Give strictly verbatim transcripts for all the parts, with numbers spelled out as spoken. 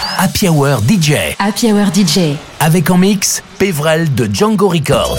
Happy Hour D J. Happy Hour D J. Avec en mix, Peverell de Django Records.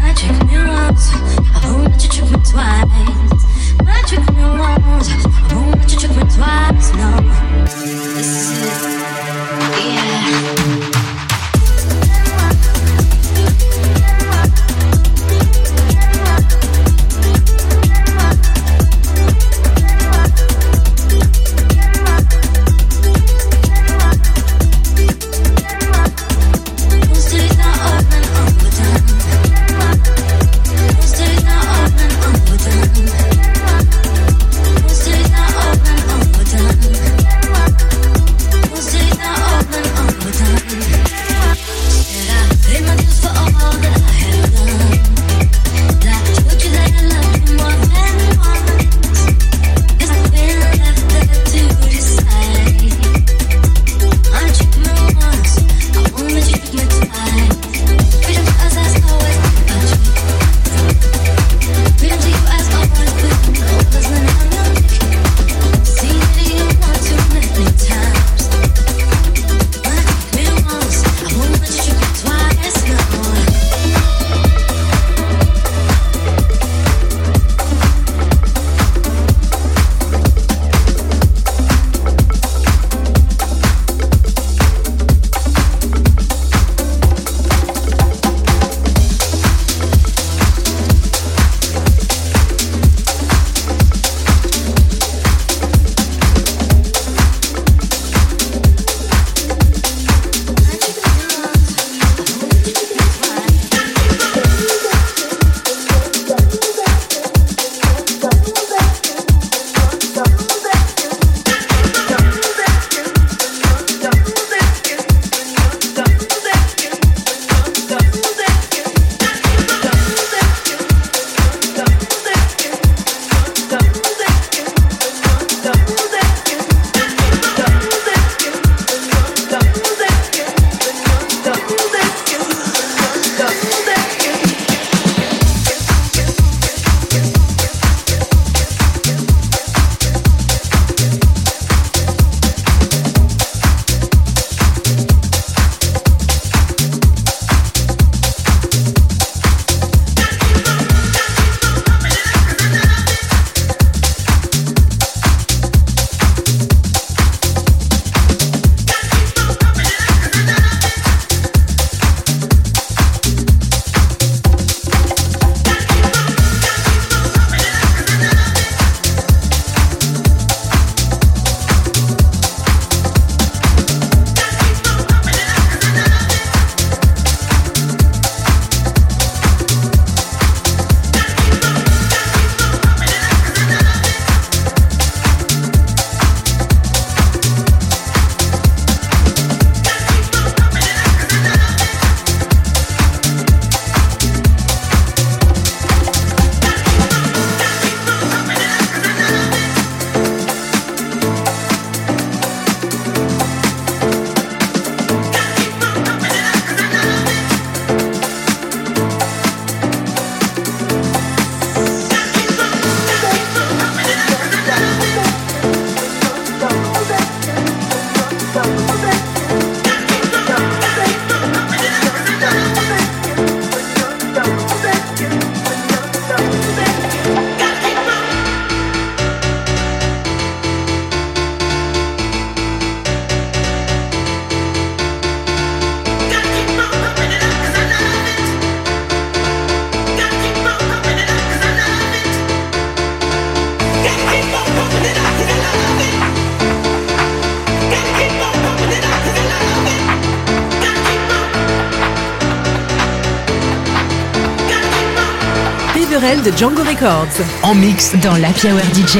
Magic Peverell de Django Records. En mix dans l'Happy Hour D J.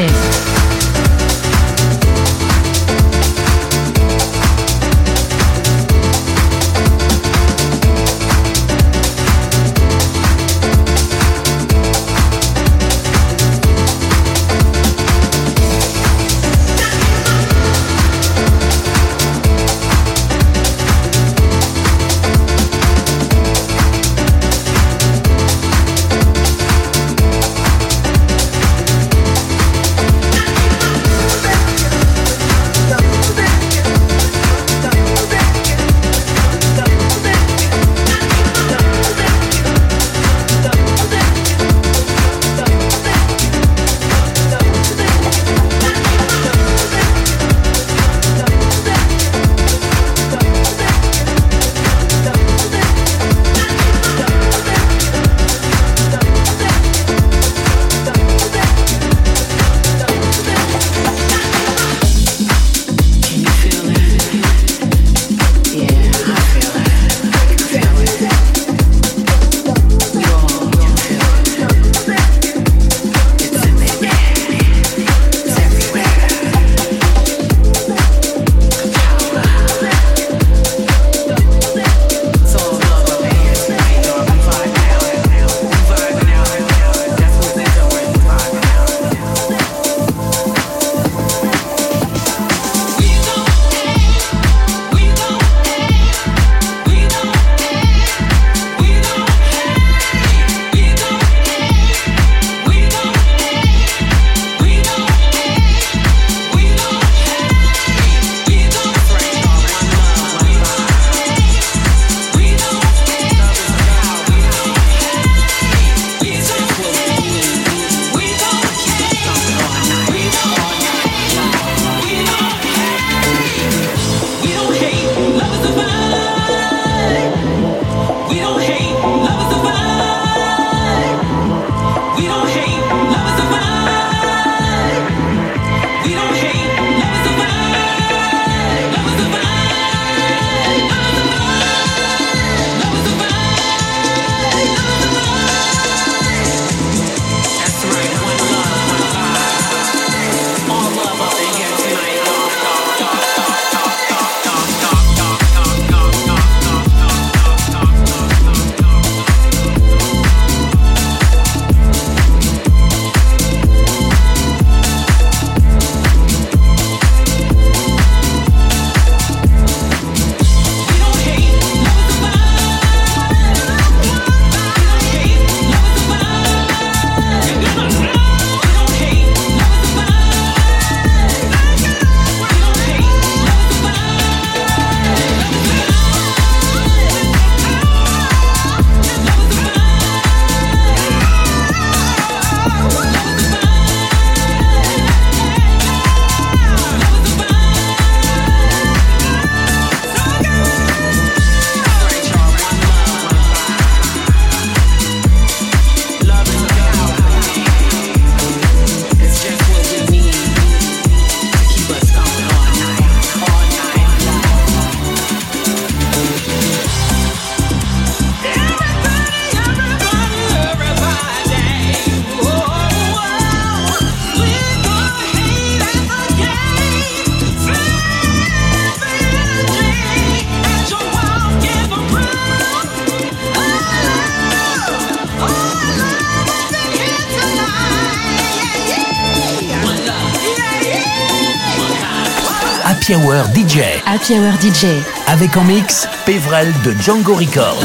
Happy Hour D J. Happy Hour D J. Avec en mix, Peverell de Django Records.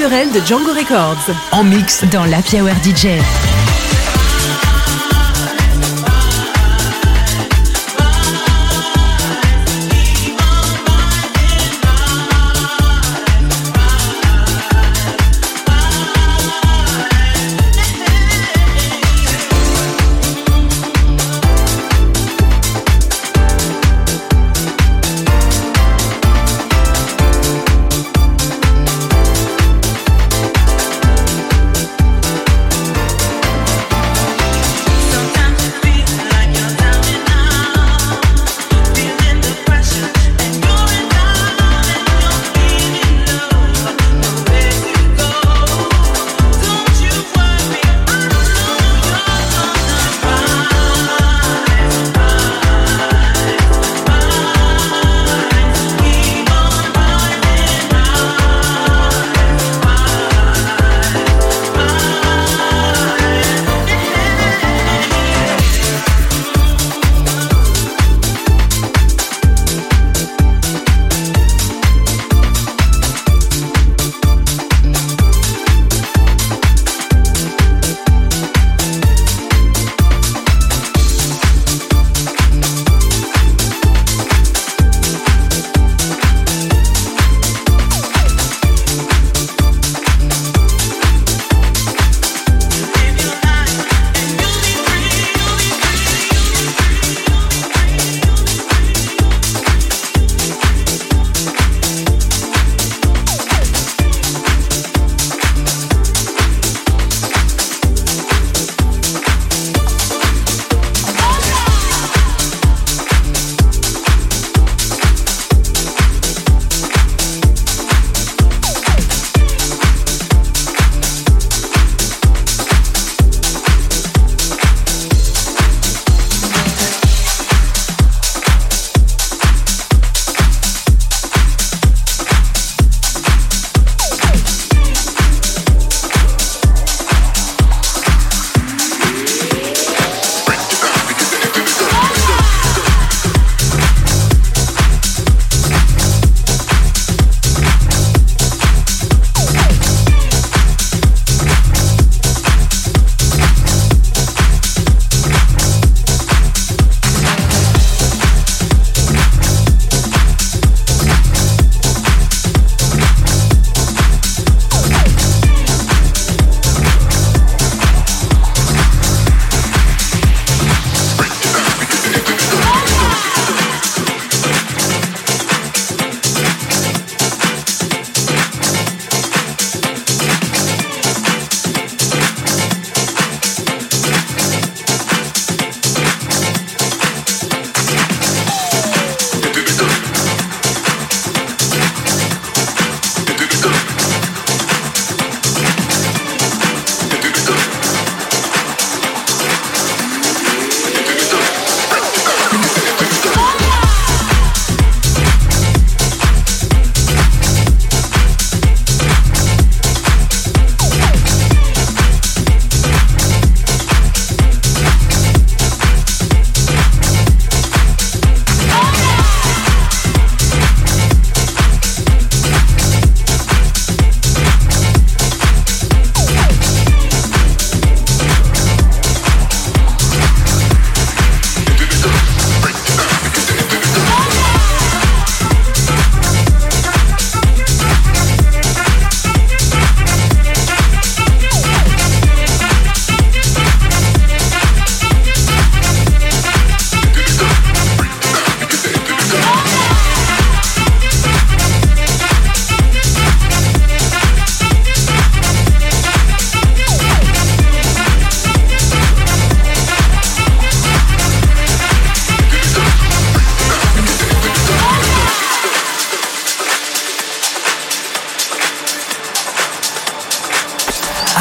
Peverell de Django Records. En mix dans l'Happy Hour D J.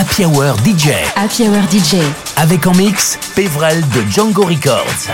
Happy Hour D J. Happy Hour D J. Avec en mix, Peverell de Django Records.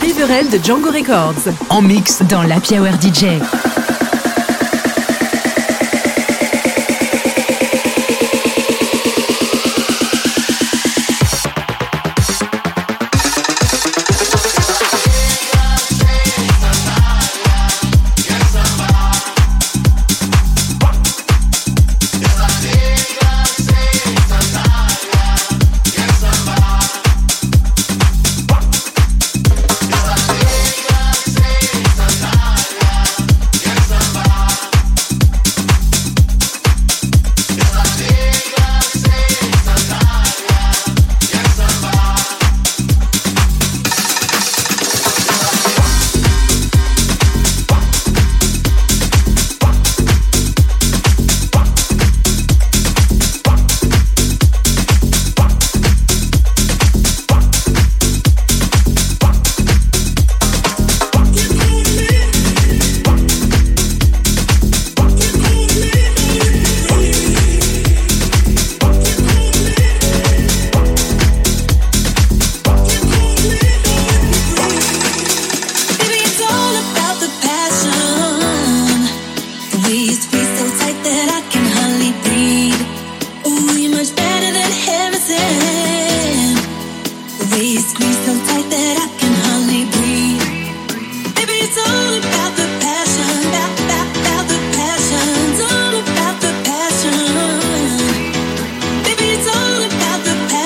Peverell de Django Records en mix dans l'Happy Hour D J. We squeeze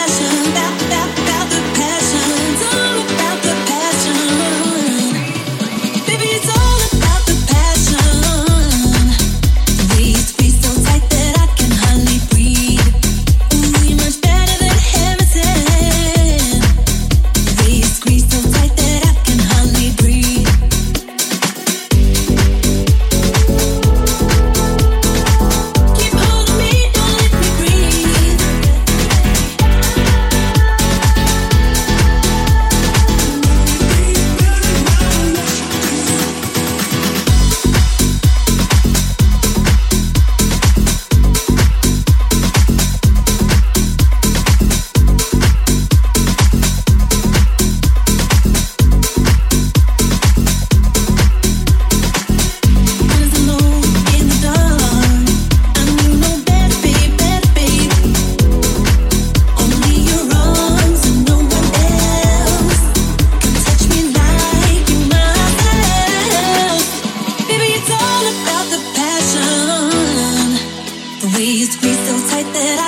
so tight that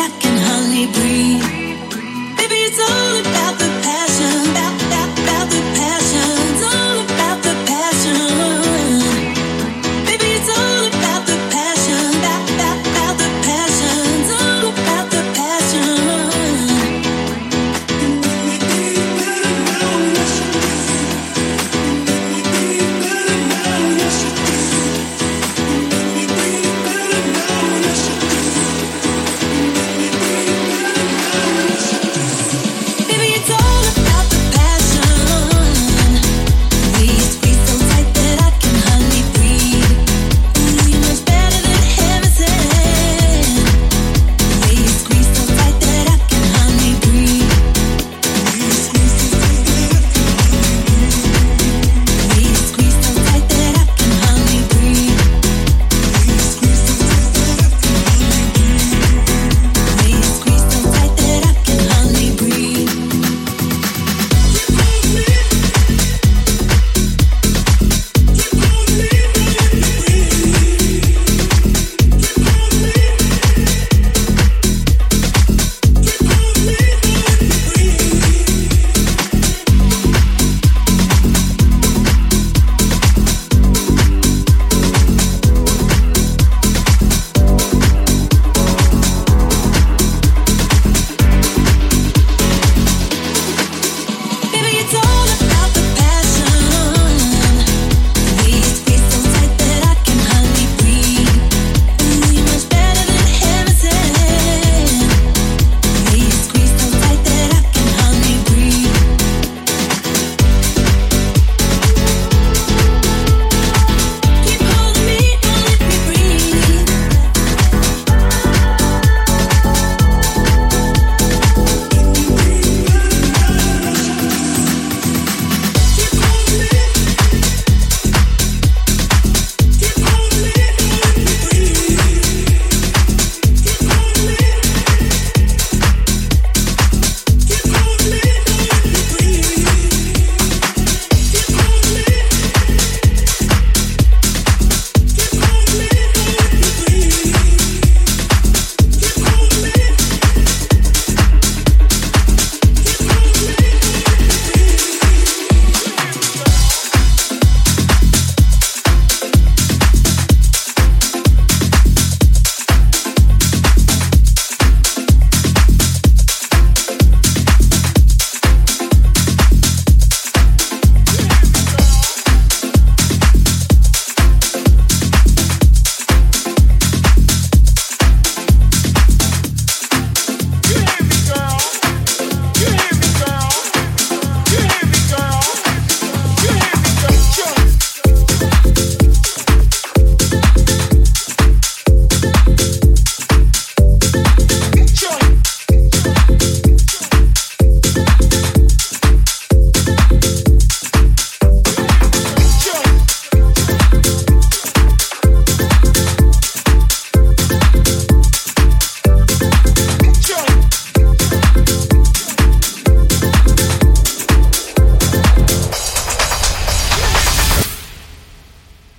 I can hardly breathe. Baby, it's all about the